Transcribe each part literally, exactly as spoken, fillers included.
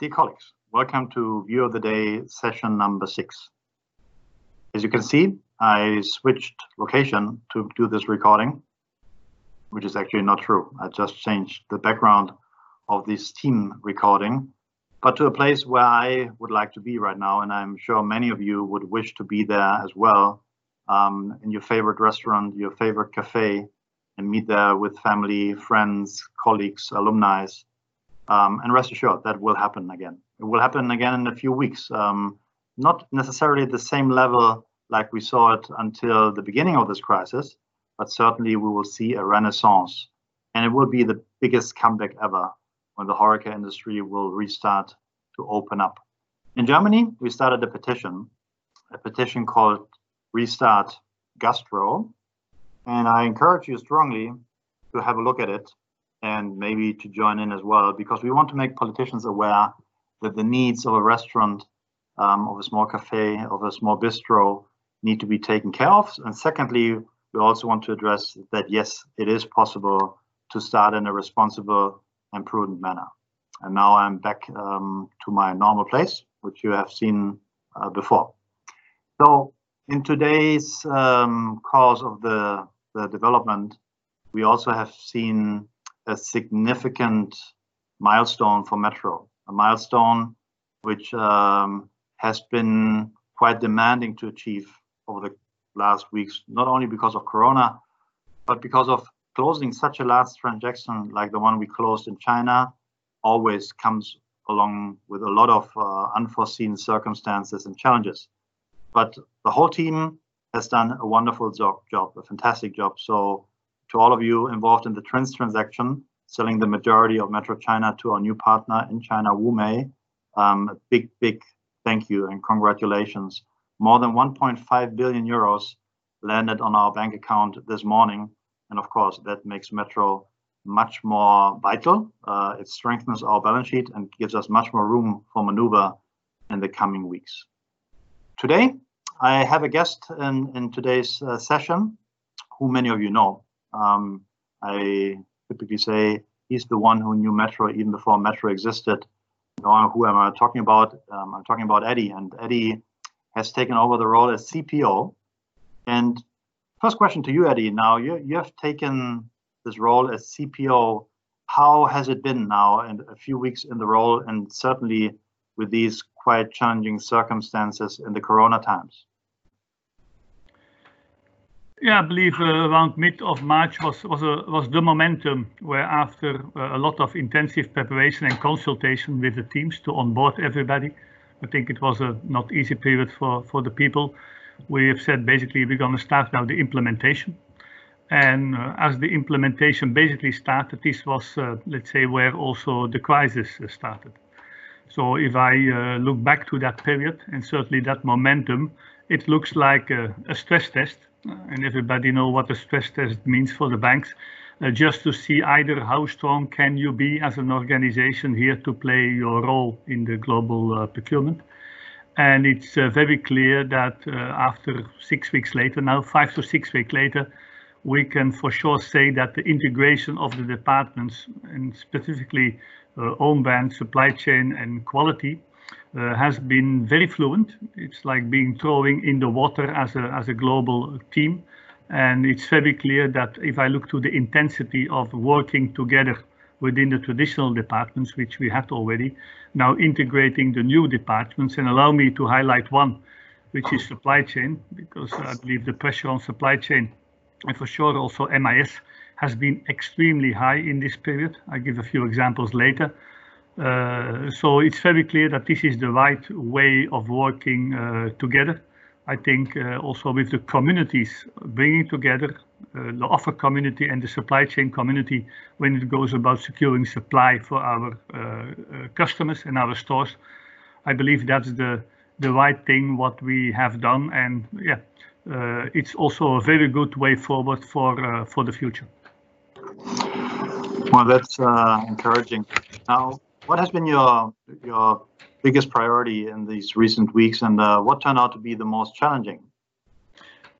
Dear colleagues, welcome to View of the Day session number six. As you can see, I switched location to do this recording, which is actually not true. I just changed the background of this team recording, but to a place where I would like to be right now, and I'm sure many of you would wish to be there as well, um, in your favorite restaurant, your favorite cafe, and meet there with family, friends, colleagues, alumni. Um, and rest assured, that will happen again. It will happen again in a few weeks. Um, not necessarily at the same level like we saw it until the beginning of this crisis, but certainly we will see a renaissance. And it will be the biggest comeback ever when the horeca industry will restart to open up. In Germany, we started a petition, a petition called Restart Gastro. And I encourage you strongly to have a look at it and maybe to join in as well, because we want to make politicians aware that the needs of a restaurant, um, of a small cafe, of a small bistro need to be taken care of. And secondly, we also want to address that, yes, it is possible to start in a responsible and prudent manner. And now I'm back um, to my normal place, which you have seen uh, before. So in today's um, course of the, the development, we also have seen a significant milestone for Metro, a milestone which um, has been quite demanding to achieve over the last weeks, not only because of Corona, but because of closing such a large transaction like the one we closed in China always comes along with a lot of uh, unforeseen circumstances and challenges. But the whole team has done a wonderful job, job a fantastic job. So to all of you involved in the Trends transaction, selling the majority of Metro China to our new partner in China, WuMei, um, a big, big thank you and congratulations. More than one point five billion euros landed on our bank account this morning. And of course, that makes Metro much more vital. Uh, it strengthens our balance sheet and gives us much more room for maneuver in the coming weeks. Today, I have a guest in, in today's uh, session, who many of you know. Um, I typically say he's the one who knew Metro even before Metro existed. Now, who am I talking about? Um, I'm talking about Eddy, and Eddy has taken over the role as C P O. And first question to you, Eddy, now you, you have taken this role as C P O. How has it been now and a few weeks in the role, and certainly with these quite challenging circumstances in the Corona times? Yeah, I believe uh, around mid of March was was a, was the momentum where, after uh, a lot of intensive preparation and consultation with the teams to onboard everybody, I think it was a not easy period for for the people. We have said basically we're going to start now the implementation, and uh, as the implementation basically started, this was uh, let's say where also the crisis uh, started. So if I uh, look back to that period and certainly that momentum, it looks like a, a stress test. And everybody know what a stress test means for the banks, uh, just to see either how strong can you be as an organization here to play your role in the global uh, procurement. And it's uh, very clear that uh, after six weeks later, now five to six weeks later, we can for sure say that the integration of the departments, and specifically uh, own brand, supply chain and quality, Uh, has been very fluent. It's like being throwing in the water as a as a global team, and it's very clear that if I look to the intensity of working together within the traditional departments, which we had already, now integrating the new departments, and allow me to highlight one, which is supply chain, because I believe the pressure on supply chain and for sure also M I S has been extremely high in this period. I give a few examples later. Uh, so it's very clear that this is the right way of working uh, together. I think uh, also with the communities bringing together uh, the offer community and the supply chain community when it goes about securing supply for our uh, uh, customers and our stores. I believe that's the the right thing what we have done, and yeah, uh, it's also a very good way forward for uh, for the future. Well, that's uh, encouraging. Now, what has been your your biggest priority in these recent weeks, and uh, what turned out to be the most challenging?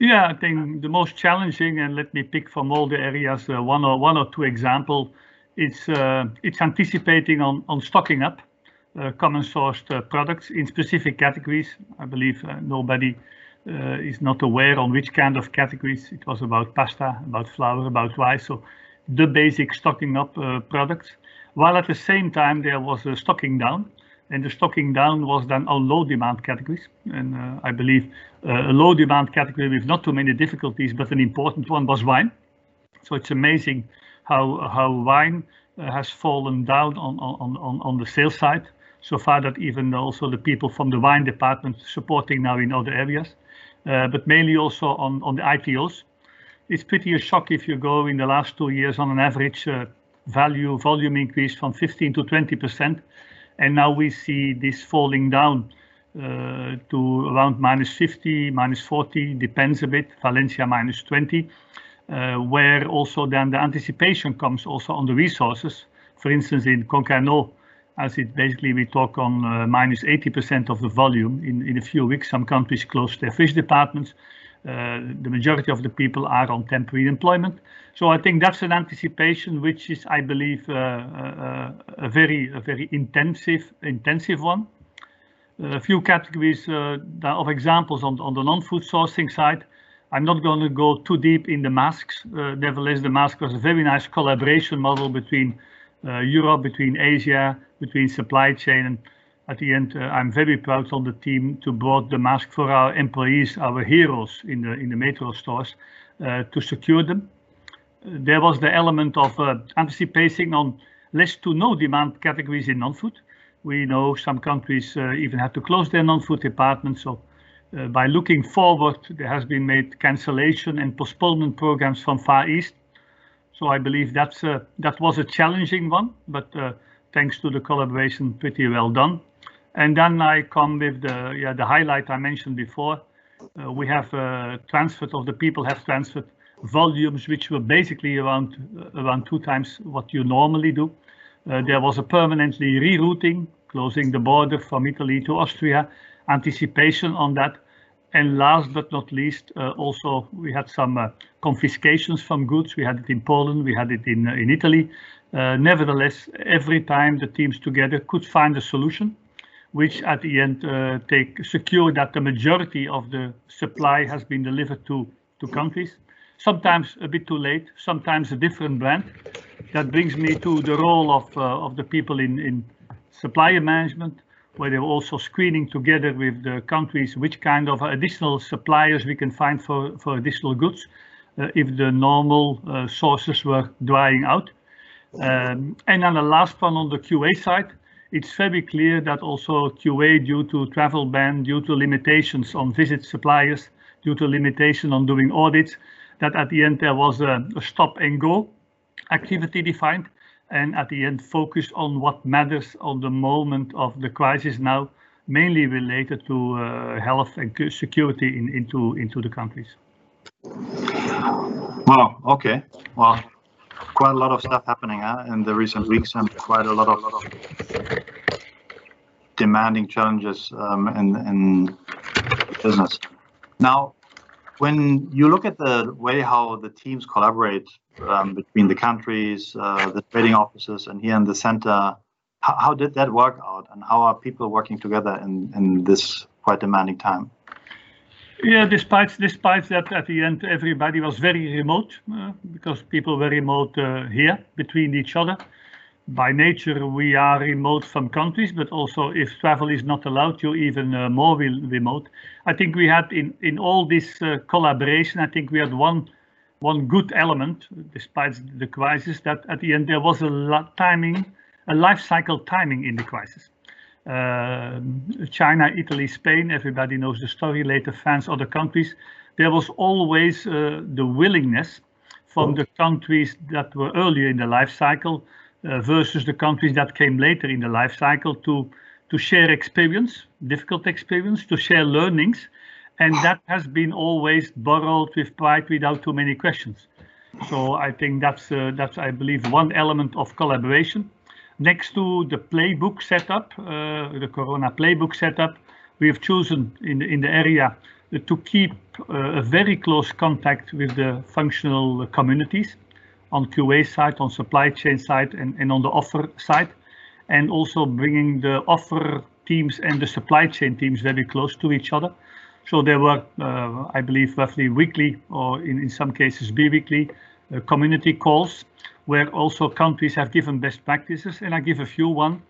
Yeah, I think the most challenging, and let me pick from all the areas uh, one or one or two examples. It's uh, it's anticipating on on stocking up. uh, common sourced uh, products in specific categories. I believe uh, nobody uh, is not aware on which kind of categories. It was about pasta, about flour, about rice, so the basic stocking up uh, products. While at the same time there was a stocking down, and the stocking down was done on low demand categories. And uh, I believe uh, a low demand category with not too many difficulties, but an important one, was wine. So it's amazing how how wine uh, has fallen down on, on, on, on the sales side. So far that even also the people from the wine department supporting now in other areas, uh, but mainly also on, on the I T Os. It's pretty a shock if you go in the last two years on an average uh, value volume increase from fifteen to twenty percent. And now we see this falling down uh, to around minus fifty, minus forty, depends a bit, Valencia minus twenty, uh, where also then the anticipation comes also on the resources. For instance, in Concarneau, as it basically we talk on uh, minus eighty percent of the volume in, in a few weeks. Some countries close their fish departments. Uh, the majority of the people are on temporary employment. So I think that's an anticipation which is, I believe, uh, uh, a very a very intensive intensive one. A uh, few categories uh, of examples on, on the non-food sourcing side. I'm not going to go too deep in the masks. Uh, nevertheless, the mask was a very nice collaboration model between uh, Europe, between Asia, between supply chain, and at the end, uh, I'm very proud on the team to brought the mask for our employees, our heroes in the in the Metro stores, uh, to secure them. Uh, there was the element of uh, anticipating on less to no demand categories in non-food. We know some countries uh, even had to close their non-food departments. So uh, by looking forward, there has been made cancellation and postponement programs from Far East. So I believe that's uh, that was a challenging one, but uh, thanks to the collaboration, pretty well done. And then I come with the yeah the highlight I mentioned before. Uh, we have uh, transferred, or the people have transferred volumes which were basically around uh, around two times what you normally do. Uh, there was a permanently rerouting, closing the border from Italy to Austria, anticipation on that. And last but not least, uh, also we had some uh, confiscations from goods. We had it in Poland, we had it in uh, in Italy. Uh, nevertheless, every time the teams together could find a solution, which at the end uh, take secure that the majority of the supply has been delivered to to countries. Sometimes a bit too late, sometimes a different brand. That brings me to the role of uh, of the people in in supplier management, where they're also screening together with the countries which kind of additional suppliers we can find for for additional goods uh, if the normal uh, sources were drying out. Um, and then the last one on the Q A side, it's very clear that also Q A, due to travel ban, due to limitations on visit suppliers, due to limitation on doing audits, that at the end there was a, a stop and go activity defined, and at the end focused on what matters on the moment of the crisis now, mainly related to uh, health and security in, into into the countries. Wow. Okay. Wow. Quite a lot of stuff happening huh, in the recent weeks, and quite a lot of, lot of demanding challenges um, in, in business. Now, when you look at the way how the teams collaborate um, between the countries, uh, the trading offices, and here in the center, how, how did that work out, and how are people working together in, in this quite demanding time? Yeah, despite despite that, at the end everybody was very remote uh, because people were remote uh, here between each other. By nature, we are remote from countries, but also if travel is not allowed, you're even uh, more re remote. I think we had in in all this uh, collaboration, I think we had one one good element, despite the crisis, that at the end there was a timing, a life cycle timing in the crisis. Uh, China, Italy, Spain, everybody knows the story, later France, other countries. There was always uh, the willingness from the countries that were earlier in the life cycle uh, versus the countries that came later in the life cycle to to share experience, difficult experience, to share learnings. And that has been always borrowed with pride without too many questions. So I think that's, uh, that's I believe, one element of collaboration. Next to the playbook setup, uh, the Corona playbook setup, we have chosen in the, in the area to keep uh, a very close contact with the functional communities on Q A side, on supply chain side, and, and on the offer side. and also bringing the offer teams and the supply chain teams very close to each other. So there were, uh, I believe, roughly weekly, or in, in some cases bi-weekly, uh, community calls where also countries have given best practices, and I give a few one.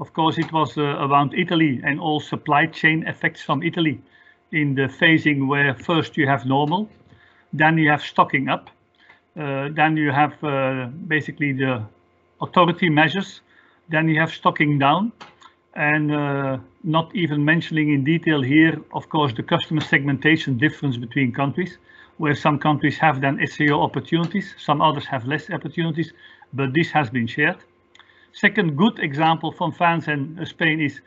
Of course, it was uh, around Italy and all supply chain effects from Italy in the phasing where first you have normal, then you have stocking up, uh, then you have uh, basically the authority measures, then you have stocking down, and uh, not even mentioning in detail here, of course, the customer segmentation difference between countries, where some countries have then S E O opportunities, some others have less opportunities, but this has been shared. Second good example from France and Spain is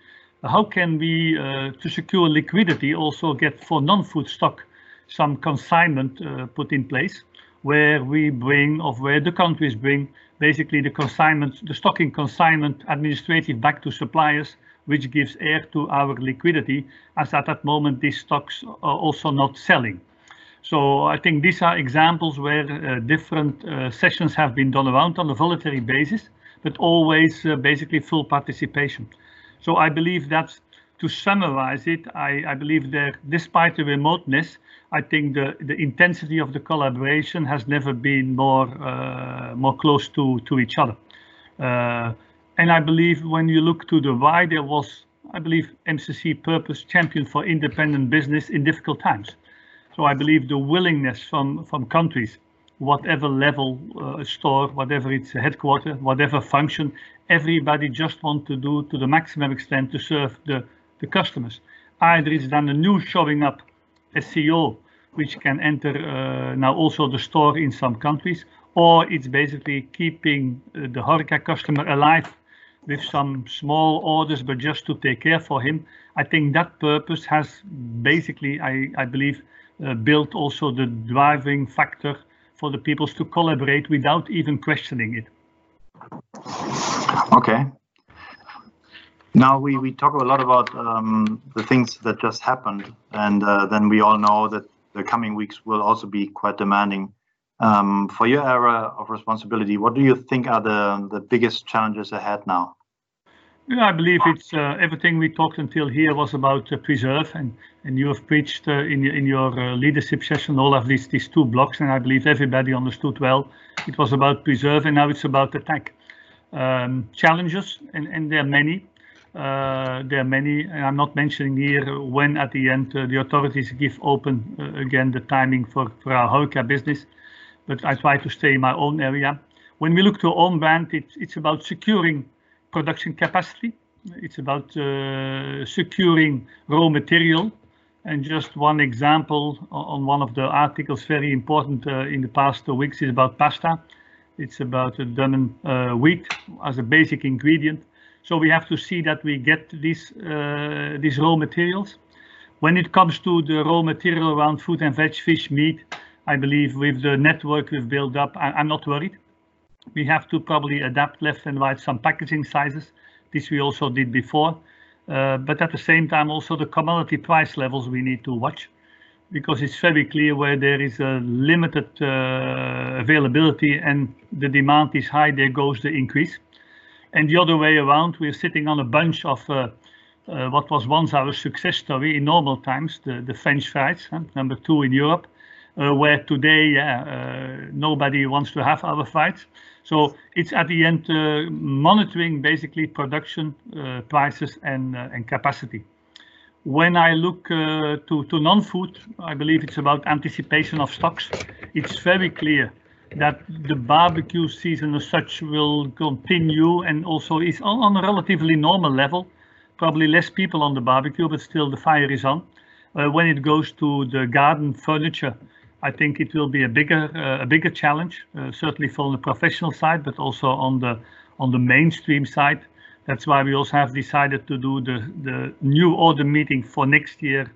how can we, uh, to secure liquidity, also get for non-food stock some consignment uh, put in place, where we bring, of where the countries bring, basically the consignment, the stocking consignment administrative back to suppliers, which gives air to our liquidity, as at that moment these stocks are also not selling. So I think these are examples where uh, different uh, sessions have been done around on a voluntary basis, but always uh, basically full participation. So I believe that, to summarize it, I, I believe that despite the remoteness, I think the, the intensity of the collaboration has never been more, uh, more close to, to each other. Uh, and I believe when you look to the why, there was, I believe, M C C purpose champion for independent business in difficult times. So I believe the willingness from, from countries, whatever level, uh, store, whatever its headquarter, whatever function, everybody just want to do to the maximum extent to serve the, the customers. Either it's done a new showing up S E O, which can enter uh, now also the store in some countries, or it's basically keeping uh, the horeca customer alive with some small orders, but just to take care for him. I think that purpose has basically, I, I believe, uh, built also the driving factor for the peoples to collaborate without even questioning it. Okay. Now we, we talk a lot about um, the things that just happened, and uh, then we all know that the coming weeks will also be quite demanding. Um, for your area of responsibility, what do you think are the, the biggest challenges ahead now? Yeah, I believe it's uh, everything we talked until here was about uh, preserve, and, and you have preached uh, in, in your uh, leadership session all of these, these two blocks, and I believe everybody understood well. It was about preserve, and now it's about attack. Um, challenges, and, and there are many, uh, there are many, and I'm not mentioning here when at the end uh, the authorities give open uh, again the timing for, for our horeca business, but I try to stay in my own area. When we look to own brand, it's, it's about securing production capacity, it's about uh, securing raw material, and just one example on one of the articles very important uh, in the past two weeks is about pasta. It's about the German uh, wheat as a basic ingredient, so we have to see that we get these uh, these raw materials. When it comes to the raw material around food and veg, fish, meat, I believe with the network we've built up, I I'm not worried. We have to probably adapt left and right some packaging sizes. This we also did before, uh, but at the same time also the commodity price levels we need to watch, because it's very clear where there is a limited uh, availability and the demand is high, there goes the increase. And the other way around, we're sitting on a bunch of uh, uh, what was once our success story in normal times, the, the French fries, huh, number two in Europe, uh, where today yeah, uh, nobody wants to have our fries. So it's at the end uh, monitoring basically production, uh, prices and, uh, and capacity. When I look uh, to, to non-food, I believe it's about anticipation of stocks. It's very clear that the barbecue season as such will continue, and also is on, on a relatively normal level. Probably less people on the barbecue, but still the fire is on. Uh, when it goes to the garden furniture, I think it will be a bigger uh, a bigger challenge, uh, certainly from the professional side, but also on the on the mainstream side. That's why we also have decided to do the, the new order meeting for next year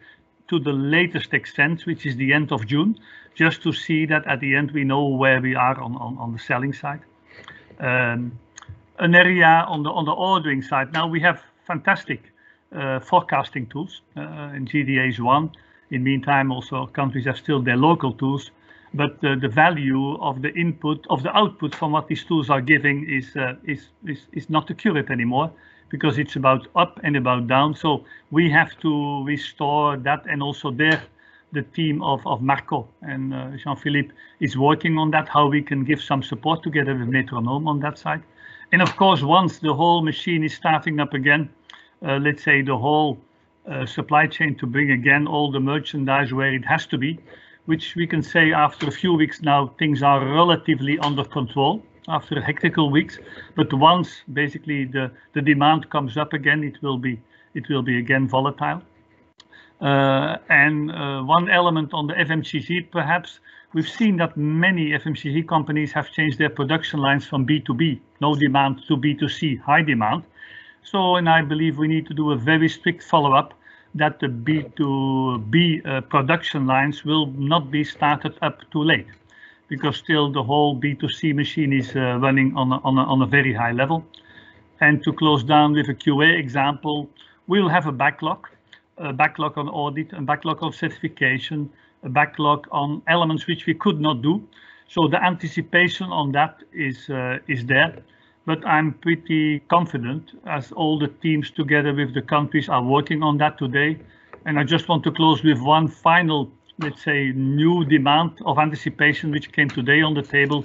to the latest extent, which is the end of June, just to see that at the end we know where we are on, on, on the selling side. Um, an area on the, on the ordering side, now we have fantastic uh, forecasting tools, uh, and G D A is one. In the meantime, also countries have still their local tools, but the, the value of the input, of the output from what these tools are giving is, uh, is, is, is not accurate anymore, because it's about up and about down. So we have to restore that, and also there the team of, of Marco and uh, Jean-Philippe is working on that, how we can give some support together with Metronome on that side. And of course, once the whole machine is starting up again, uh, let's say the whole uh, supply chain, to bring again all the merchandise where it has to be, which we can say after a few weeks now, things are relatively under control after hectical weeks. But once basically the, the demand comes up again, it will be, it will be again volatile. Uh, and uh, one element on the F M C G, perhaps, we've seen that many F M C G companies have changed their production lines from B two B, no demand, to B two C, high demand. So, and I believe we need to do a very strict follow-up that the B two B uh, production lines will not be started up too late, because still the whole B two C machine is uh, running on a, on, a, on a very high level. And to close down with a Q A example, we'll have a backlog, a backlog on audit, a backlog on certification, a backlog on elements which we could not do. So the anticipation on that is, uh, is there. But I'm pretty confident, as all the teams together with the countries are working on that today. And I just want to close with one final, let's say, new demand of anticipation which came today on the table,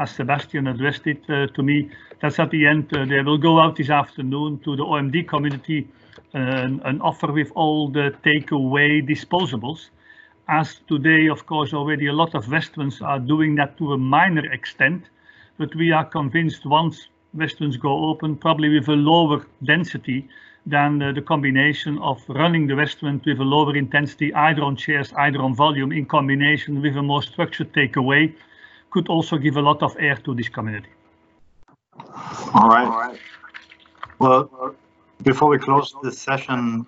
as Sebastian addressed it uh, to me. That's at the end, uh, they will go out this afternoon to the O M D community, uh, an, an offer with all the takeaway disposables. As today, of course, already a lot of restaurants are doing that to a minor extent, but we are convinced once restaurants go open, probably with a lower density than uh, the combination of running the restaurant with a lower intensity, either on shares, either on volume, in combination with a more structured takeaway, could also give a lot of air to this community. All right. All right. Well, before we close this session,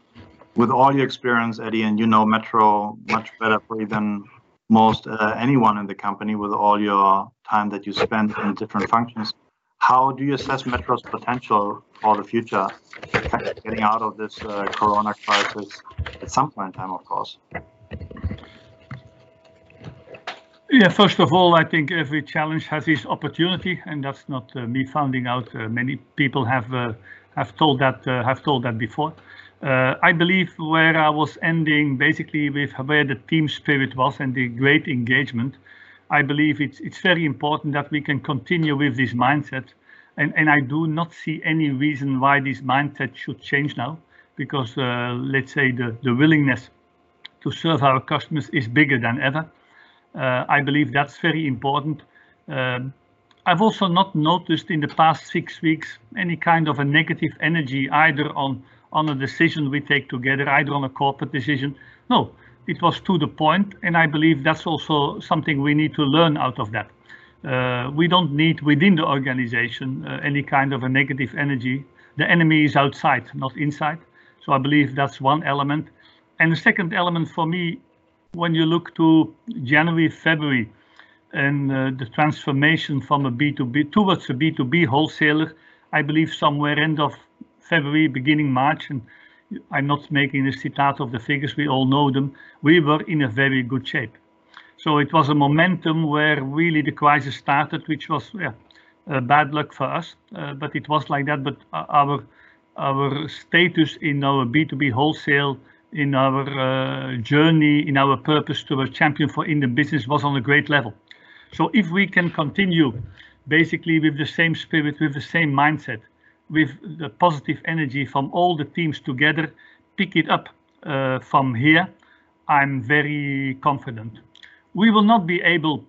with all your experience, Eddy, and you know Metro much better than most uh, anyone in the company, with all your time that you spend in different functions, how do you assess Metro's potential for the future, getting out of this uh, corona crisis at some point in time, of course? Yeah, first of all, I think every challenge has its opportunity, and that's not uh, me finding out. Uh, many people have uh, have told that uh, have told that before. Uh, I believe where I was ending, basically with where the team spirit was and the great engagement. I believe it's it's very important that we can continue with this mindset, and and I do not see any reason why this mindset should change now, because uh, let's say the the willingness to serve our customers is bigger than ever. Uh, I believe that's very important. Uh, I've also not noticed in the past six weeks any kind of a negative energy, either on, on a decision we take together, either on a corporate decision. No, it was to the point, and I believe that's also something we need to learn out of that. Uh, we don't need within the organization uh, any kind of a negative energy. The enemy is outside, not inside. So I believe that's one element. And the second element for me, when you look to January, February, and uh, the transformation from a B two B towards a B two B wholesaler, I believe somewhere end of February, beginning March, and I'm not making a citat of the figures, we all know them, we were in a very good shape. So it was a momentum where really the crisis started, which was yeah, uh, bad luck for us, uh, but it was like that. But our, our status in our B two B wholesale, in our uh, journey, in our purpose to a champion for Indian business, was on a great level. So if we can continue basically with the same spirit, with the same mindset, with the positive energy from all the teams together, pick it up uh, from here, I'm very confident. We will not be able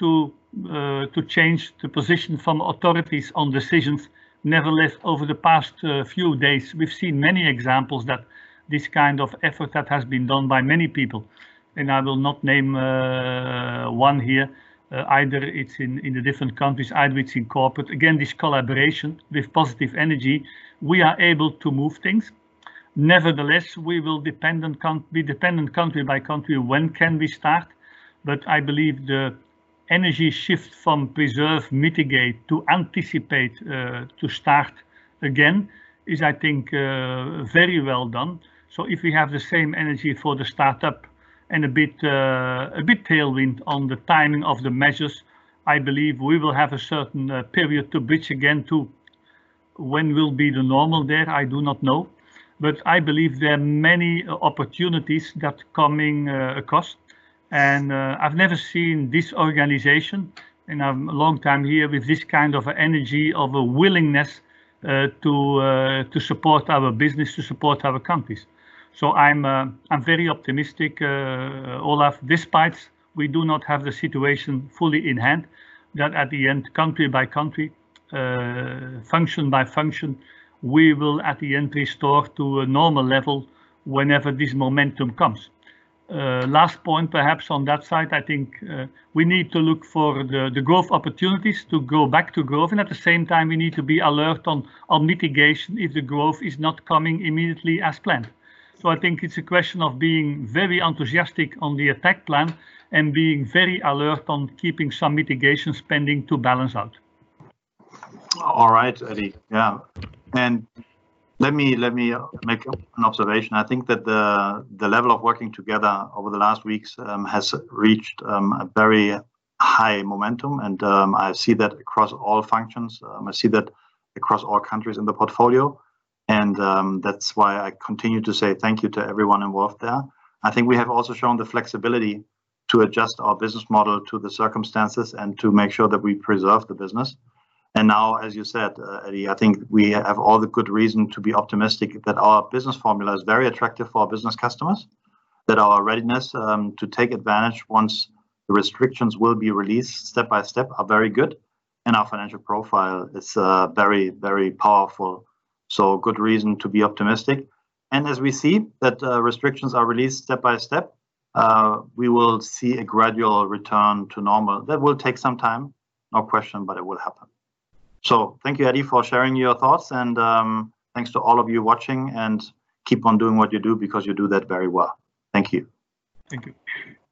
to, uh, to change the position from authorities on decisions. Nevertheless, over the past uh, few days, we've seen many examples that this kind of effort that has been done by many people, and I will not name uh, one here, uh, either it's in, in the different countries, either it's in corporate. Again, this collaboration with positive energy, we are able to move things. Nevertheless, we will dependent be dependent country by country when can we start, but I believe the energy shift from preserve, mitigate, to anticipate, uh, to start again, is I think uh, very well done. So if we have the same energy for the startup and a bit uh, a bit tailwind on the timing of the measures. I believe we will have a certain uh, period to bridge again to. When will be the normal there, I do not know. But I believe there are many uh, opportunities that coming uh, across. And uh, I've never seen this organization, and I'm a long time here, with this kind of energy, of a willingness uh, to uh, to support our business, to support our countries. So I'm uh, I'm very optimistic, uh, Olaf, despite we do not have the situation fully in hand, that at the end, country by country, uh, function by function, we will at the end restore to a normal level whenever this momentum comes. Uh, last point perhaps on that side, I think uh, we need to look for the, the growth opportunities to go back to growth, and at the same time we need to be alert on, on mitigation if the growth is not coming immediately as planned. So I think it's a question of being very enthusiastic on the attack plan and being very alert on keeping some mitigation spending to balance out. All right, Eddy. Yeah, and let me let me make an observation. I think that the the level of working together over the last weeks um, has reached um, a very high momentum, and um, I see that across all functions. Um, I see that across all countries in the portfolio, and um, that's why I continue to say thank you to everyone involved there. I think we have also shown the flexibility to adjust our business model to the circumstances and to make sure that we preserve the business. And now, as you said, uh, Eddy, I think we have all the good reason to be optimistic that our business formula is very attractive for our business customers, that our readiness um, to take advantage once the restrictions will be released step by step are very good, and our financial profile is uh, very, very powerful. So good reason to be optimistic. And as we see that uh, restrictions are released step by step, uh, we will see a gradual return to normal. That will take some time, no question, but it will happen. So thank you, Eddy, for sharing your thoughts, and um, thanks to all of you watching, and keep on doing what you do, because you do that very well. Thank you. Thank you.